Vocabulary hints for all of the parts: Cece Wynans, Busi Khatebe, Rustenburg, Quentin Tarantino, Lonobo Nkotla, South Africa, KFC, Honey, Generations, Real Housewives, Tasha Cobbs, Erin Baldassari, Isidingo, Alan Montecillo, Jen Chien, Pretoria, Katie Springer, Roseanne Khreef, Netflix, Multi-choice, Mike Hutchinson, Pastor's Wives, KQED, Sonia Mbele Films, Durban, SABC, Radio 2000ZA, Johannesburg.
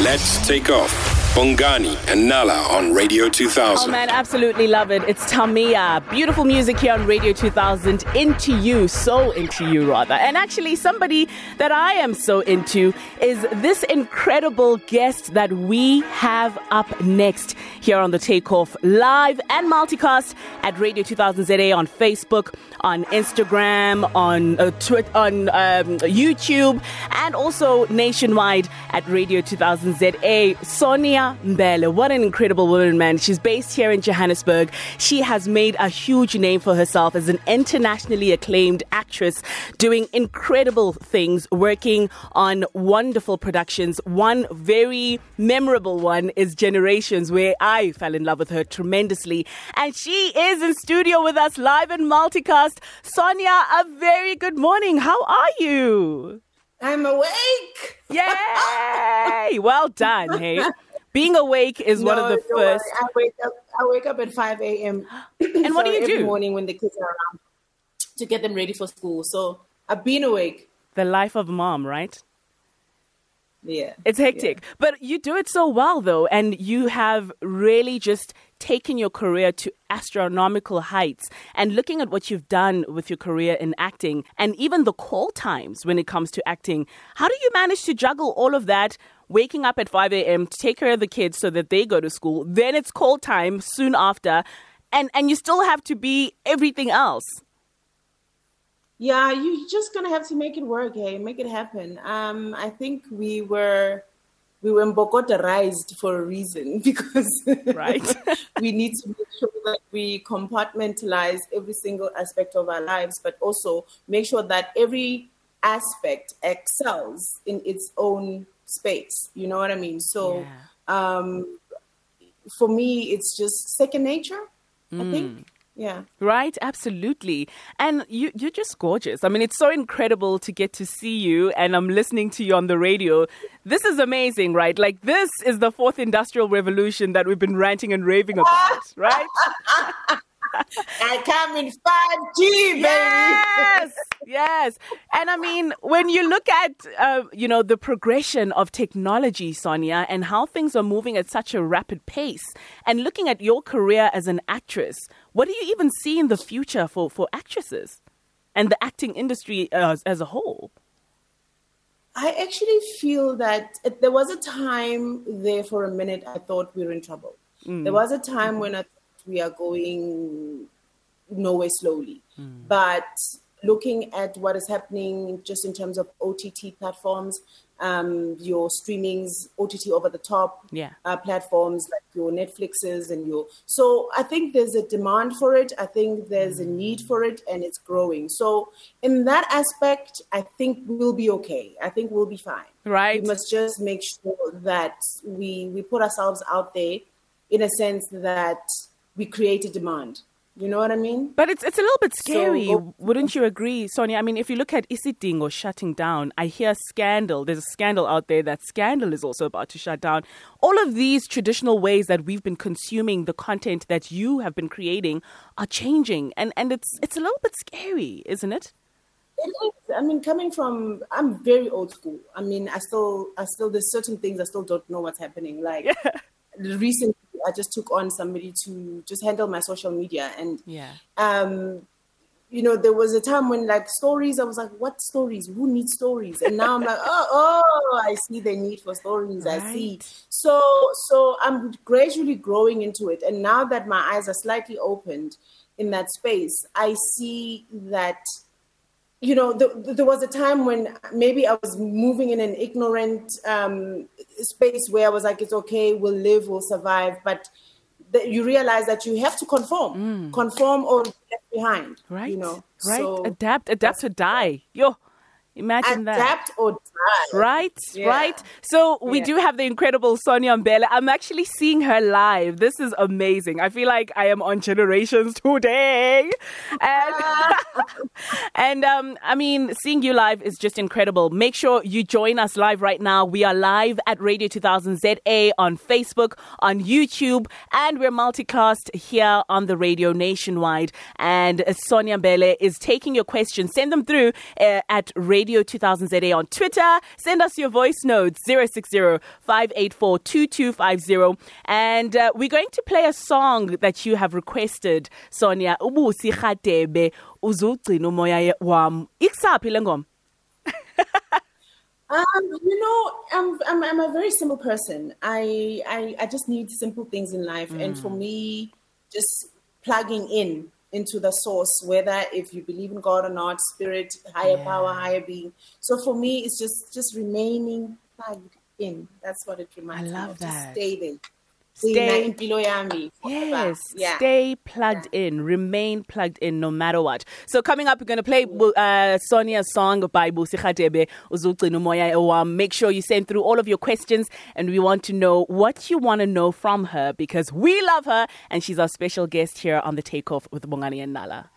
Let's take off. Bongani and Nala on Radio 2000. Oh man, absolutely love it. It's Tamia. Beautiful music here on Radio 2000. Into you, so into you rather. And actually somebody that I am so into is this incredible guest that we have up next here on the Takeoff live and multicast at Radio 2000ZA on Facebook, on Instagram, on Twitter, on YouTube, and also nationwide at Radio 2000ZA. Sonia Mbele, what an incredible woman, man. She's based here in Johannesburg. She has made a huge name for herself as an internationally acclaimed actress, doing incredible things, working on wonderful productions. One very memorable one is Generations, where I fell in love with her tremendously. And she is in studio with us live and multicast. Sonia, a very good morning. How are you? I'm awake. Yay! Well done, hey. Being awake is one of the first. I wake up at 5 a.m. And so what do you do? Every morning when the kids are around to get them ready for school. So I've been awake. The life of mom, right? Yeah. It's hectic. Yeah. But you do it so well, though. And you have really just taken your career to astronomical heights, and looking at what you've done with your career in acting and even the call times when it comes to acting. How do you manage to juggle all of that? Waking up at 5 a.m. to take care of the kids so that they go to school. Then it's call time soon after. And you still have to be everything else. Yeah, you're just going to have to make it work, hey? Make it happen. I think we were Mbokotarized for a reason because right. We need to make sure that we compartmentalize every single aspect of our lives, but also make sure that every aspect excels in its own space. You know what I mean? So yeah. For me, it's just second nature, I think. Yeah. Right. Absolutely. And you're just gorgeous. I mean, it's so incredible to get to see you, and I'm listening to you on the radio. This is amazing, right? Like, this is the fourth industrial revolution that we've been ranting and raving about, right? I come in 5G, baby. Yes, yes. And I mean, when you look at, the progression of technology, Sonia, and how things are moving at such a rapid pace, and looking at your career as an actress, what do you even see in the future for actresses and the acting industry as a whole? I actually feel that there was a time there for a minute I thought we were in trouble. Mm. There was a time when I we are going nowhere slowly. Mm. But looking at what is happening just in terms of OTT platforms, your streamings, OTT over-the-top platforms like your Netflixes and your... So I think there's a demand for it. I think there's a need for it, and it's growing. So in that aspect, I think we'll be okay. I think we'll be fine. Right. We must just make sure that we put ourselves out there in a sense that... we create a demand. You know what I mean? But it's a little bit scary. So, wouldn't you agree, Sonia? I mean, if you look at Isidingo shutting down, I hear Scandal. There's a Scandal out there that Scandal is also about to shut down. All of these traditional ways that we've been consuming the content that you have been creating are changing. And it's a little bit scary, isn't it? It is. I mean, I'm very old school. I mean, I still there's certain things I still don't know what's happening. Like recently, I just took on somebody to just handle my social media. And, there was a time when like stories, I was like, what stories? Who needs stories? And now I'm like, oh, I see the need for stories. Right. I see. So I'm gradually growing into it. And now that my eyes are slightly opened in that space, I see that, you know, there was a time when maybe I was moving in an ignorant space where I was like, it's okay, we'll live, we'll survive. But you realize that you have to conform. Mm. Conform or be left behind. Right. You know? Right. So, adapt or die. Yo. Imagine that. Adapt or die. Right, yeah. Right. So we do have the incredible Sonia Mbele. I'm actually seeing her live. This is amazing. I feel like I am on Generations today. And, seeing you live is just incredible. Make sure you join us live right now. We are live at Radio 2000ZA on Facebook, on YouTube, and we're multicast here on the radio nationwide. And Sonia Mbele is taking your questions. Send them through at Radio Radio 2000ZA on Twitter. Send us your voice notes, 060-584-2250. And we're going to play a song that you have requested, Sonia. Ubusi khatebe uzugcina umoya wami. Ikusaphi le ngoma? I'm a very simple person. I just need simple things in life. And for me, just plugging in into the source, whether if you believe in God or not, spirit, higher power, higher being. So for me, it's just remaining plugged in. That's what it reminds me of. Just stay there. Stay plugged in, remain plugged in no matter what. So coming up, we're going to play Sonia's song by Busi Khatebe, Uzugcina Umoya Ewami. Make sure you send through all of your questions, and we want to know what you want to know from her, because we love her and she's our special guest here on The Takeoff with Bongani and Nala.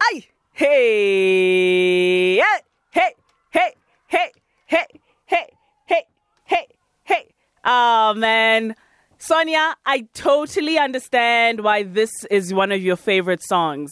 Ay! Hey! Hey! Hey! Hey! Hey! Hey! Hey! Hey! Hey! Oh, man. Sonia, I totally understand why this is one of your favorite songs.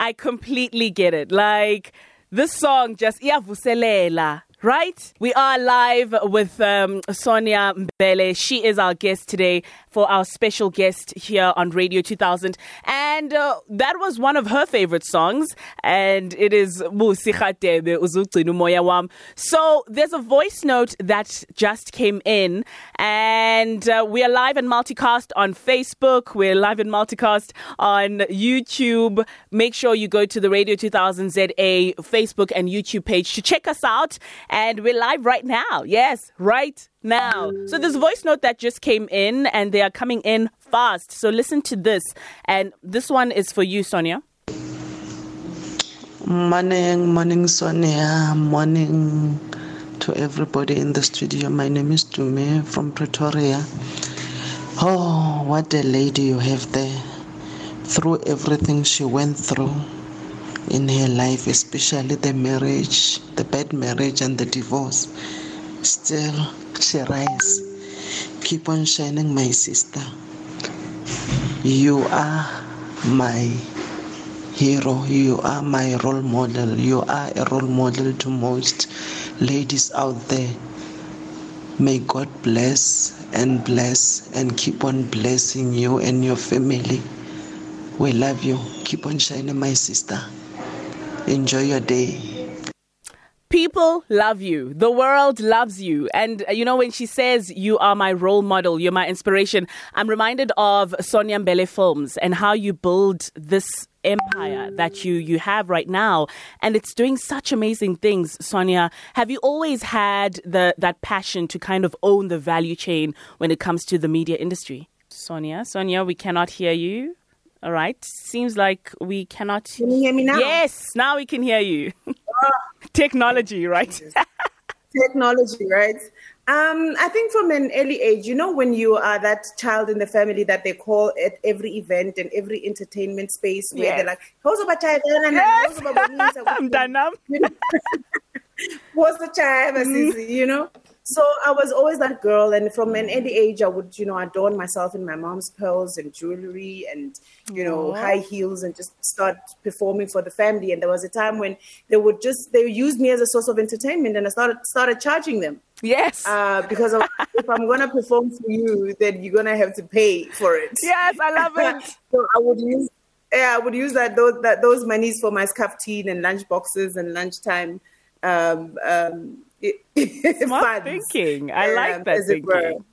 I completely get it. Like, this song just iyavuselela, right? We are live with Sonia Mbele. She is our guest today for our special guest here on Radio 2000. And that was one of her favorite songs. And it is Busi Khatebe uzugcina umoya wami. So there's a voice note that just came in. And we are live and multicast on Facebook. We're live and multicast on YouTube. Make sure you go to the Radio 2000ZA Facebook and YouTube page to check us out. And we're live right now. Yes, right now. So there's a voice note that just came in, and they are coming in fast. So listen to this. And this one is for you, Sonia. Morning, Sonia. Morning to everybody in the studio. My name is Dume from Pretoria. Oh, what a lady you have there. Through everything she went through in her life, especially the marriage, the bad marriage and the divorce, still she rise. Keep on shining, my sister. You are my hero. You are my role model. You are a role model to most ladies out there. May God bless and keep on blessing you and your family. We love you. Keep on shining, my sister. Enjoy your day. People love you. The world loves you. And, you know, when she says, you are my role model, you're my inspiration, I'm reminded of Sonia Mbele Films and how you build this empire that you have right now. And it's doing such amazing things, Sonia. Have you always had that passion to kind of own the value chain when it comes to the media industry? Sonia, we cannot hear you. All right. Seems like we cannot. Can you hear me now? Yes, now we can hear you. Technology, right? Technology, right? I think from an early age, you know, when you are that child in the family that they call at every event and every entertainment space where they're like, how's about child? Yes. I'm done now. What's the child? You know? So I was always that girl, and from an early age, I would, you know, adorn myself in my mom's pearls and jewelry and, you know, high heels, and just start performing for the family. And there was a time when they used me as a source of entertainment, and I started charging them. Yes. Because if I'm going to perform for you, then you're going to have to pay for it. Yes, I love it. So I would use those monies for my scuff tea and lunch boxes and lunchtime. Smart thinking. I like that thinking.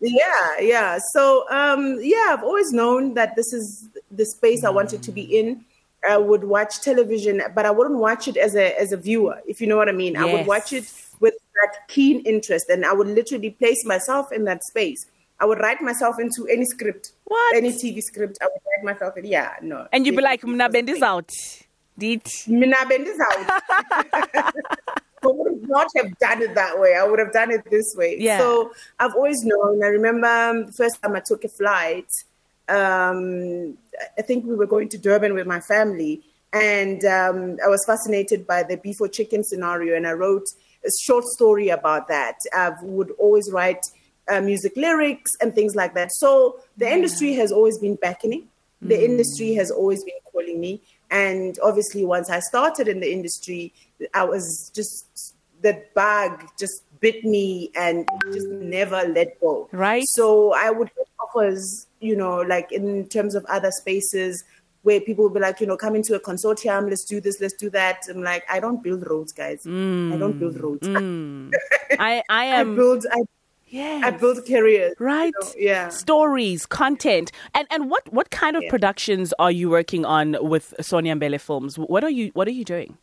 Yeah. So, I've always known that this is the space I wanted to be in. I would watch television, but I wouldn't watch it as a viewer, if you know what I mean. Yes. I would watch it with that keen interest, and I would literally place myself in that space. I would write myself into any script, any TV script. I would write myself in. Yeah, no. And you'd be like, "Mina bend is out." Mina bend is out. I would not have done it that way. I would have done it this way. Yeah. So I've always known. I remember the first time I took a flight, I think we were going to Durban with my family, and I was fascinated by the beef or chicken scenario, and I wrote a short story about that. I would always write music lyrics and things like that. So the industry has always been beckoning. The industry has always been calling me. And obviously, once I started in the industry, I was just, that bug just bit me and just never let go. Right. So I would get offers, you know, like in terms of other spaces where people would be like, you know, come into a consortium, let's do this, let's do that. I'm like, I don't build roads, guys. Mm. I don't build roads. Mm. I am... Yes. I build careers. Right. You know? Yeah. Stories, content. And what kind of productions are you working on with Sonia Mbele Films? What are you doing?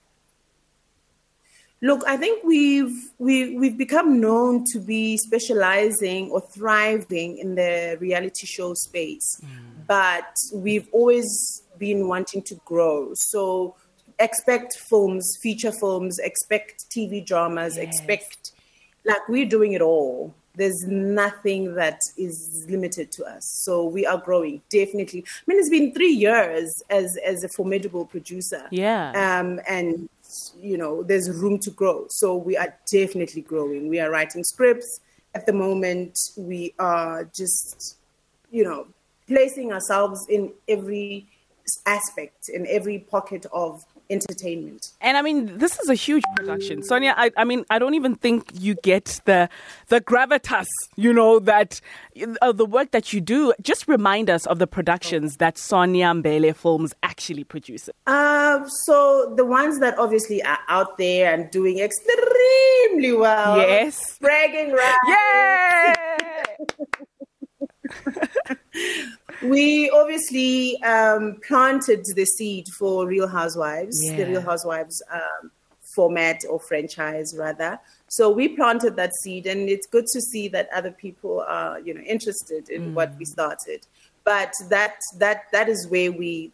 Look, I think we've become known to be specializing or thriving in the reality show space. Mm. But we've always been wanting to grow. So expect films, feature films, expect TV dramas, expect, like, we're doing it all. There's nothing that is limited to us. So we are growing, definitely. I mean, it's been 3 years as a formidable producer. Yeah. And, you know, there's room to grow. So we are definitely growing. We are writing scripts at the moment. We are just, you know, placing ourselves in every aspect, in every pocket of entertainment. And I mean, this is a huge production, Sonia. I mean, I don't even think you get the gravitas, you know, that the work that you do. Just remind us of the productions that Sonia Mbele Films actually produces. So the ones that obviously are out there and doing extremely well. Yes. Bragging rights. Yeah. We obviously planted the seed for Real Housewives, the Real Housewives format or franchise, rather. So we planted that seed, and it's good to see that other people are, you know, interested in what we started. But that is where we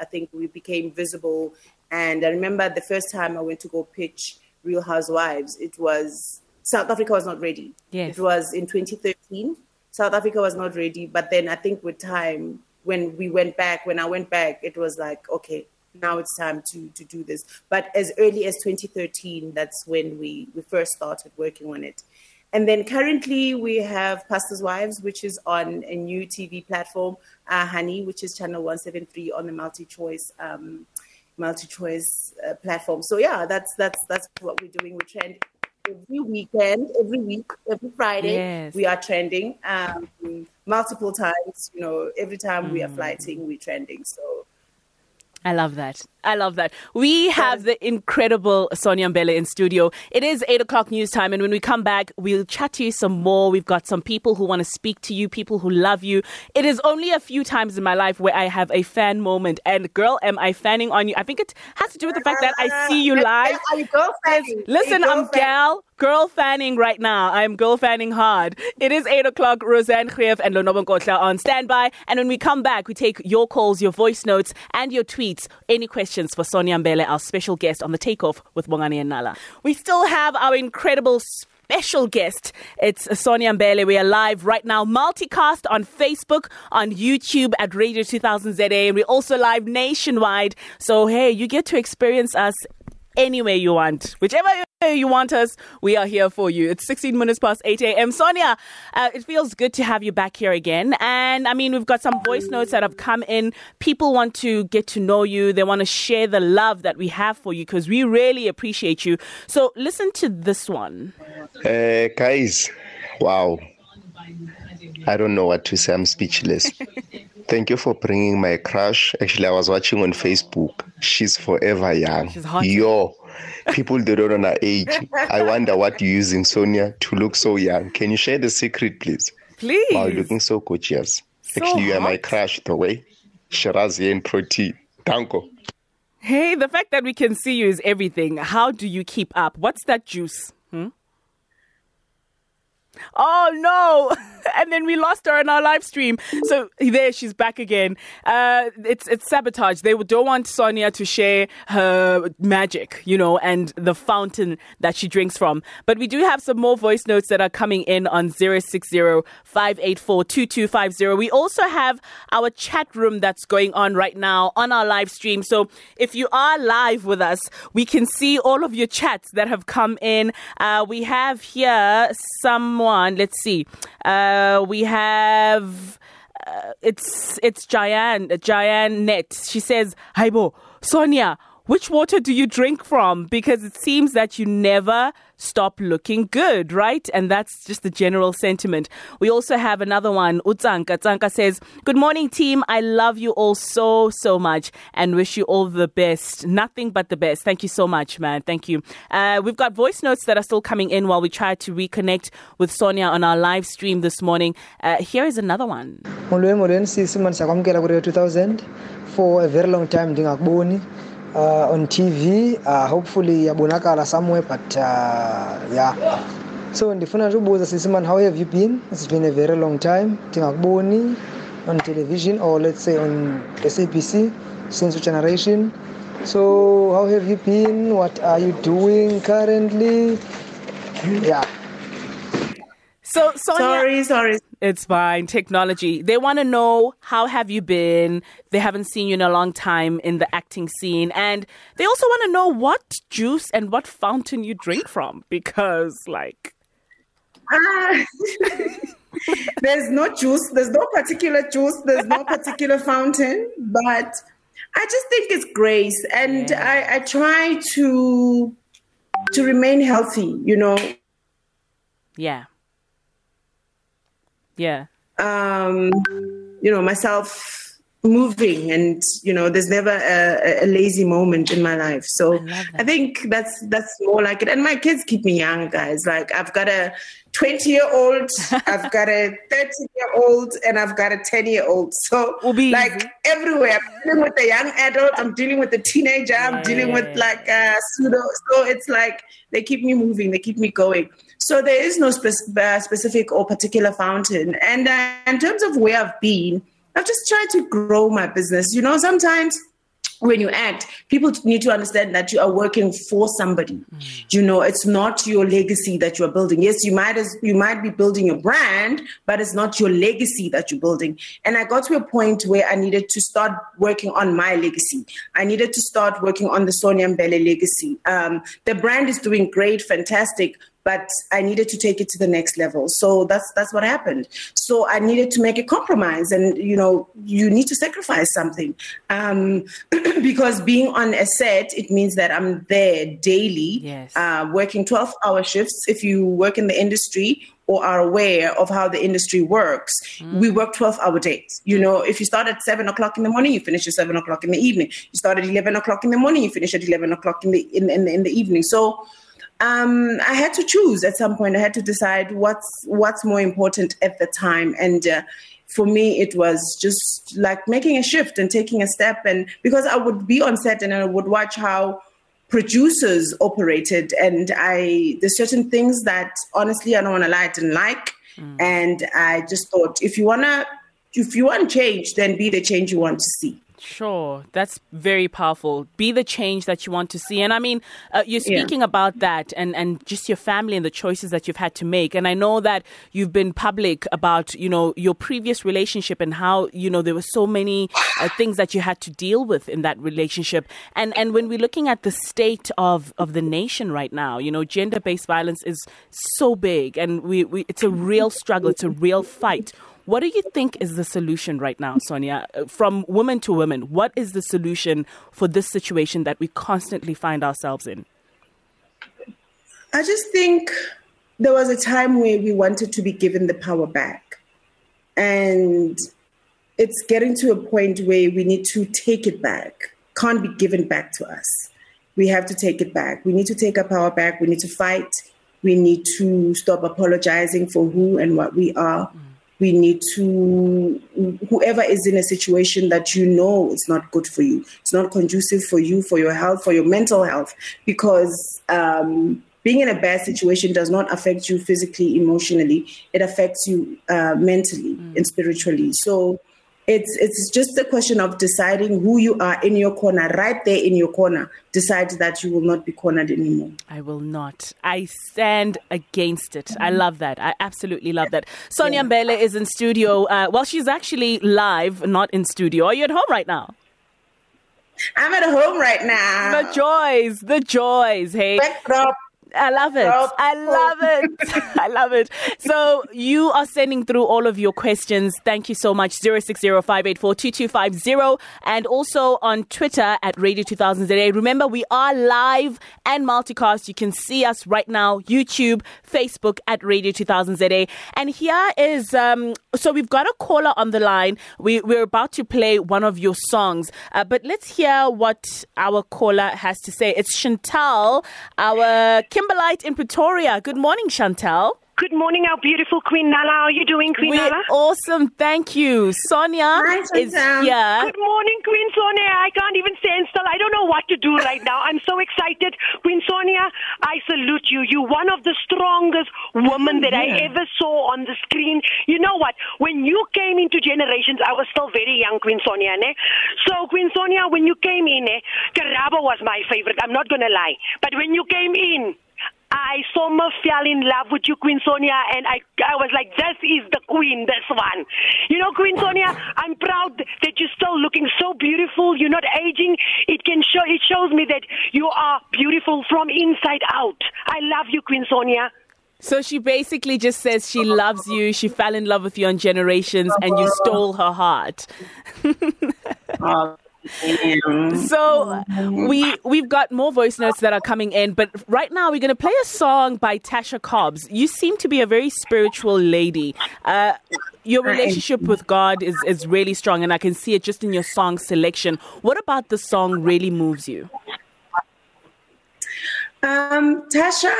I think we became visible. And I remember the first time I went to go pitch Real Housewives, it was South Africa was not ready. Yes. It was in 2013. South Africa was not ready, but then I think with time, when I went back, it was like, okay, now it's time to do this. But as early as 2013, that's when we first started working on it. And then currently we have Pastor's Wives, which is on a new TV platform, Honey, which is channel 173 on the multi-choice platform. So yeah, that's what we're doing. We're trending. Every Friday, we are trending multiple times. You know, every time we are flighting, we're trending. So I love that. We have the incredible Sonia Mbele in studio. It is 8:00 news time, and when we come back, we'll chat to you some more. We've got some people who want to speak to you, people who love you. It is only a few times in my life where I have a fan moment, and girl, am I fanning on you? I think it has to do with the fact that I see you live. Are you girl fanning? Listen, I'm girl fanning right now. I'm girl fanning hard. It is 8:00. Roseanne Khreef and Lonobo Nkotla on standby, and when we come back, we take your calls, your voice notes, and your tweets. Any questions for Sonia Mbele, our special guest on The Takeoff with Bongani and Nala. We still have our incredible special guest. It's Sonia Mbele. We are live right now, multicast on Facebook, on YouTube at Radio 2000ZA. We're also live nationwide. So, hey, you get to experience us anywhere you want. Whichever way you want us, we are here for you. It's 8:16 a.m. Sonia, it feels good to have you back here again. And I mean, we've got some voice notes that have come in. People want to get to know you. They want to share the love that we have for you because we really appreciate you. So listen to this one. Guys, wow. I don't know what to say. I'm speechless. Thank you for bringing my crush. Actually, I was watching on Facebook. She's forever young. She's hot. Yo, people that don't know her age. I wonder what you're using, Sonia, to look so young. Can you share the secret, please? Please. Wow, you're looking so gorgeous. So actually, you are my crush, the way. Shirazi and Proti. Tanko. Hey, the fact that we can see you is everything. How do you keep up? What's that juice? Oh no! And then we lost her in our live stream. So there, she's back again. It's sabotage. They don't want Sonia to share her magic, you know, and the fountain that she drinks from. But we do have some more voice notes that are coming in on 060-584-2250. We also have our chat room that's going on right now on our live stream. So if you are live with us, we can see all of your chats that have come in. We have here some. Let's see. We have it's Jayanette. She says, "Haibo, Sonia, which water do you drink from? Because it seems that you never stop looking good, right?" And that's just the general sentiment. We also have another one. Utsanka. Utsanka says, "Good morning, team. I love you all so, so much and wish you all the best. Nothing but the best." Thank you so much, man. Thank you. We've got voice notes that are still coming in while we try to reconnect with Sonia on our live stream this morning. Here is another one. For a very long time, on TV, hopefully yabonakala somewhere, but yeah. So ndifuna ukubuza sisi man, how have you been? It's been a very long time. Tingakuboni on television, or let's say on SABC since Generation. So how have you been? What are you doing currently? Yeah. So Sonia, sorry. It's fine. Technology. They want to know, how have you been? They haven't seen you in a long time in the acting scene. And they also want to know what juice and what fountain you drink from. Because, like... There's no juice. There's no particular juice. There's no particular fountain. But I just think it's grace. And yeah. I try to remain healthy, you know. Yeah. Yeah. You know, myself moving, and you know, there's never a lazy moment in my life. So I think that's more like it. And my kids keep me young, guys. Like, I've got a 20-year-old, I've got a 30-year-old, and I've got a 10-year-old. So like everywhere, I'm dealing with a young adult, I'm dealing with a teenager, I'm dealing with like pseudo. So it's like they keep me moving, they keep me going. So there is no specific or particular fountain. And in terms of where I've been, I've just tried to grow my business. You know, sometimes when you act, people need to understand that you are working for somebody. Mm. You know, it's not your legacy that you're building. Yes, you might be building your brand, but it's not your legacy that you're building. And I got to a point where I needed to start working on my legacy. I needed to start working on the Sonia Mbele legacy. The brand is doing great, fantastic, but I needed to take it to the next level. So that's what happened. So I needed to make a compromise, and you know, you need to sacrifice something. Because being on a set, it means that I'm there daily, working 12-hour shifts. If you work in the industry or are aware of how the industry works, we work 12-hour days. You know, if you start at 7:00 in the morning, you finish at 7:00 in the evening. You start at 11:00 in the morning, you finish at 11:00 in the evening. So I had to choose at some point. I had to decide what's more important at the time. And for me, it was just like making a shift and taking a step. And because I would be on set and I would watch how producers operated. And there's certain things that, honestly, I don't want to lie, I didn't like. Mm. And I just thought, if you want change, then be the change you want to see. Sure. That's very powerful. Be the change that you want to see. And I mean, you're speaking about that and just your family and the choices that you've had to make. And I know that you've been public about, you know, your previous relationship and how, you know, there were so many things that you had to deal with in that relationship. And when we're looking at the state of the nation right now, you know, gender-based violence is so big, and we it's a real struggle. It's a real fight. What do you think is the solution right now, Sonia? From woman to woman, what is the solution for this situation that we constantly find ourselves in? I just think there was a time where we wanted to be given the power back. And it's getting to a point where we need to take it back. Can't be given back to us. We have to take it back. We need to take our power back. We need to fight. We need to stop apologizing for who and what we are. We need to, whoever is in a situation that you know it's not good for you, it's not conducive for you, for your health, for your mental health, because being in a bad situation does not affect you physically, emotionally. It affects you mentally and spiritually. So it's just a question of deciding who you are in your corner, right there in your corner. Decide that you will not be cornered anymore. I will not. I stand against it. I love that. I absolutely love that. Sonia Mbele is in studio. Well, she's actually live, not in studio. Are you at home right now? I'm at home right now. The joys. The joys. Hey. I love it. I love it. I love it. So you are sending through all of your questions. Thank you so much. 0605842250. And also on Twitter at Radio 2000ZA. Remember, we are live and multicast. You can see us right now. YouTube, Facebook at Radio 2000ZA. And here is, so we've got a caller on the line. We're about to play one of your songs. But let's hear what our caller has to say. It's Chantal, our Kimberlite in Pretoria. Good morning, Chantal. Good morning, our beautiful Queen Nala. How are you doing, Queen Nala? Awesome, thank you. Sonia is here. Good morning, Queen Sonia. I can't even stand still. I don't know what to do right now. I'm so excited. Queen Sonia, I salute you. You're one of the strongest women that I ever saw on the screen. You know what? When you came into Generations, I was still very young, Queen Sonia. Ne? So, Queen Sonia, when you came in, Karabo was my favorite. I'm not going to lie. But when you came in, I so much fell in love with you, Queen Sonia, and I was like, this is the queen, this one. You know, Queen Sonia, I'm proud that you're still looking so beautiful. You're not aging. It shows me that you are beautiful from inside out. I love you, Queen Sonia. So she basically just says she loves you. She fell in love with you on Generations, and you stole her heart. So we've got more voice notes that are coming in, but right now we're going to play a song by Tasha Cobbs. You seem to be a very spiritual lady. Your relationship with God is really strong, and I can see it just in your song selection. What about the song really moves you? Tasha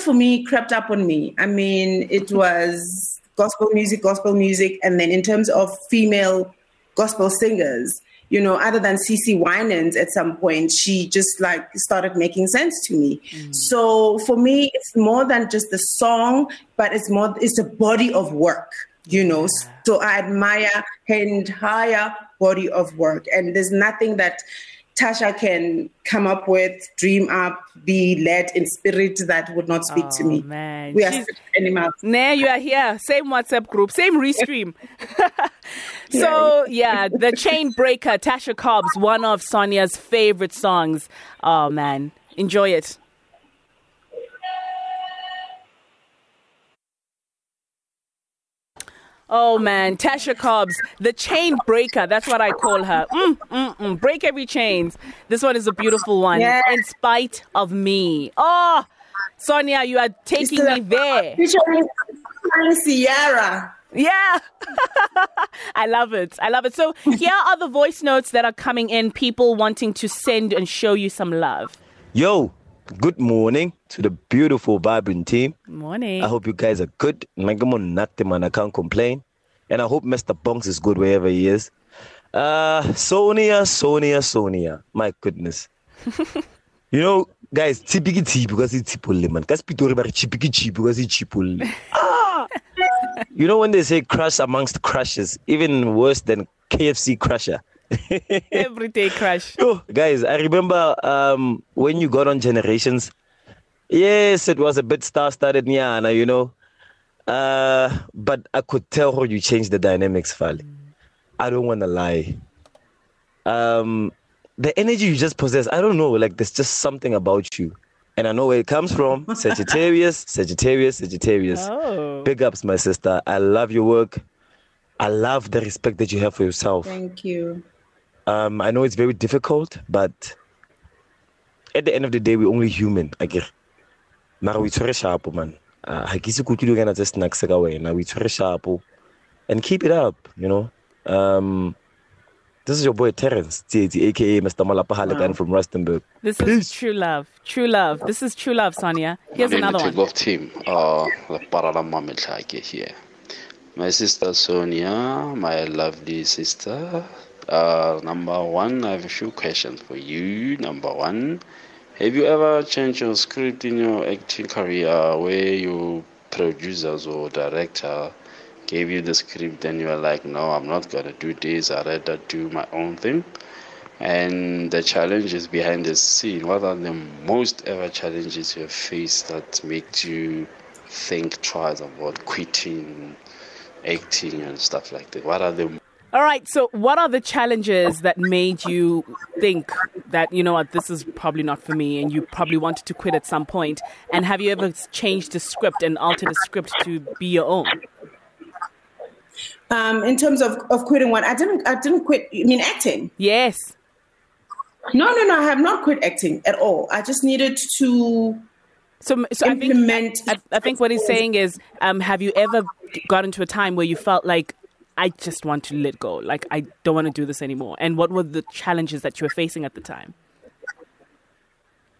for me crept up on me. I mean, it was gospel music. And then in terms of female gospel singers, you know, other than Cece Wynans at some point, she just like started making sense to me. Mm. So for me, it's more than just the song, but it's a body of work, you know. Yeah. So I admire her entire body of work. And there's nothing that Tasha can come up with, dream up, be led in spirit that would not speak to me. Man. We are spirit animals. Nah, you are here. Same WhatsApp group, same restream. So, yeah, the chain breaker, Tasha Cobbs, one of Sonia's favorite songs. Oh, man. Enjoy it. Oh, man, Tasha Cobbs, the chain breaker. That's what I call her. Break every chains. This one is a beautiful one. Yeah. In spite of me. Oh, Sonia, you are taking me there. Sierra. Yeah. I love it. So here are the voice notes that are coming in, people wanting to send and show you some love. Yo. Good morning to the beautiful, vibrant team. Morning. I hope you guys are good. I can't complain. And I hope Mr. Bonks is good wherever he is. Sonia. My goodness. You know, guys, chipiki because it's chipole, man. Guys, chipiki because it's chipole. You know when they say crush amongst crushes, even worse than KFC crusher. Everyday crush. Oh, guys, I remember when you got on Generations. Yes, it was a bit star-studded, Nyana, you know. But I could tell how you changed the dynamics, Fali. I don't want to lie. The energy you just possess, I don't know. Like, there's just something about you. And I know where it comes from. Sagittarius. Oh. Big ups, my sister. I love your work. I love the respect that you have for yourself. Thank you. I know it's very difficult, but at the end of the day, we're only human. We try sharp, man. We try sharp and keep it up, you know. This is your boy Terrence, aka Mr. Malapahalagan from Rustenburg. This is true love. This is true love, Sonia. Here's another one. Love team. Here. My sister Sonia, my lovely sister. Number one, I have a few questions for you. Number one, have you ever changed your script in your acting career where your producers or director gave you the script and you were like, no, I'm not going to do this. I'd rather do my own thing. And the challenges behind the scene, what are the most ever challenges you have faced that make you think twice about quitting acting and stuff like that? What are the All right, so what are the challenges that made you think that, you know what, this is probably not for me, and you probably wanted to quit at some point? And have you ever changed the script and altered the script to be your own? In terms of quitting what? I didn't quit, you mean acting? Yes. No, I have not quit acting at all. I just needed to... So implement. I think what he's saying is, have you ever gotten to a time where you felt like, I just want to let go, like I don't want to do this anymore? And what were the challenges that you were facing at the time?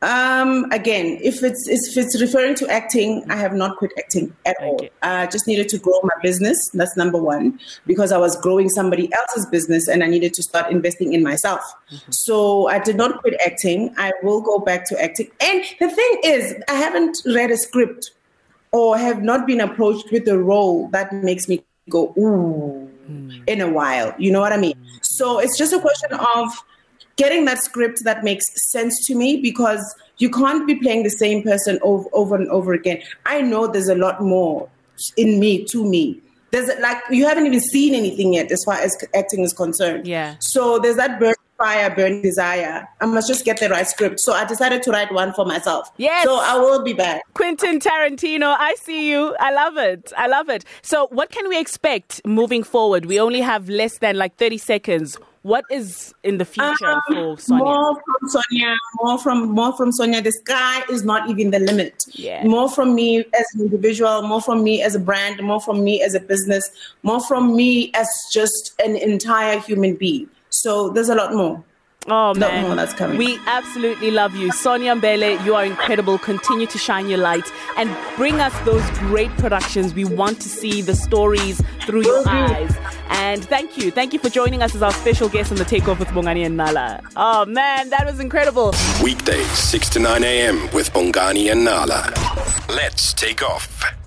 Again, if it's referring to acting, I have not quit acting at all. I just needed to grow my business. That's number one, because I was growing somebody else's business and I needed to start investing in myself. Mm-hmm. So I did not quit acting. I will go back to acting. And the thing is, I haven't read a script or have not been approached with a role that makes me go, ooh, in a while. You know what I mean? So it's just a question of getting that script that makes sense to me, because you can't be playing the same person over and over again. I know there's a lot more in me, to me. There's like, you haven't even seen anything yet as far as acting is concerned. Yeah. So there's that burning fire, burning desire. I must just get the right script. So I decided to write one for myself. Yes. So I will be back. Quentin Tarantino, I see you. I love it. So what can we expect moving forward? We only have less than like 30 seconds. What is in the future for Sonia? More from Sonia. The sky is not even the limit. Yeah. More from me as an individual, more from me as a brand, more from me as a business, more from me as just an entire human being. So there's a lot more. Oh, man. A lot more that's coming. We absolutely love you. Sonia Mbele, you are incredible. Continue to shine your light and bring us those great productions. We want to see the stories through your eyes. And thank you. Thank you for joining us as our special guest on The Takeoff with Bongani and Nala. Oh, man, that was incredible. Weekdays, 6 to 9 a.m. with Bongani and Nala. Let's take off.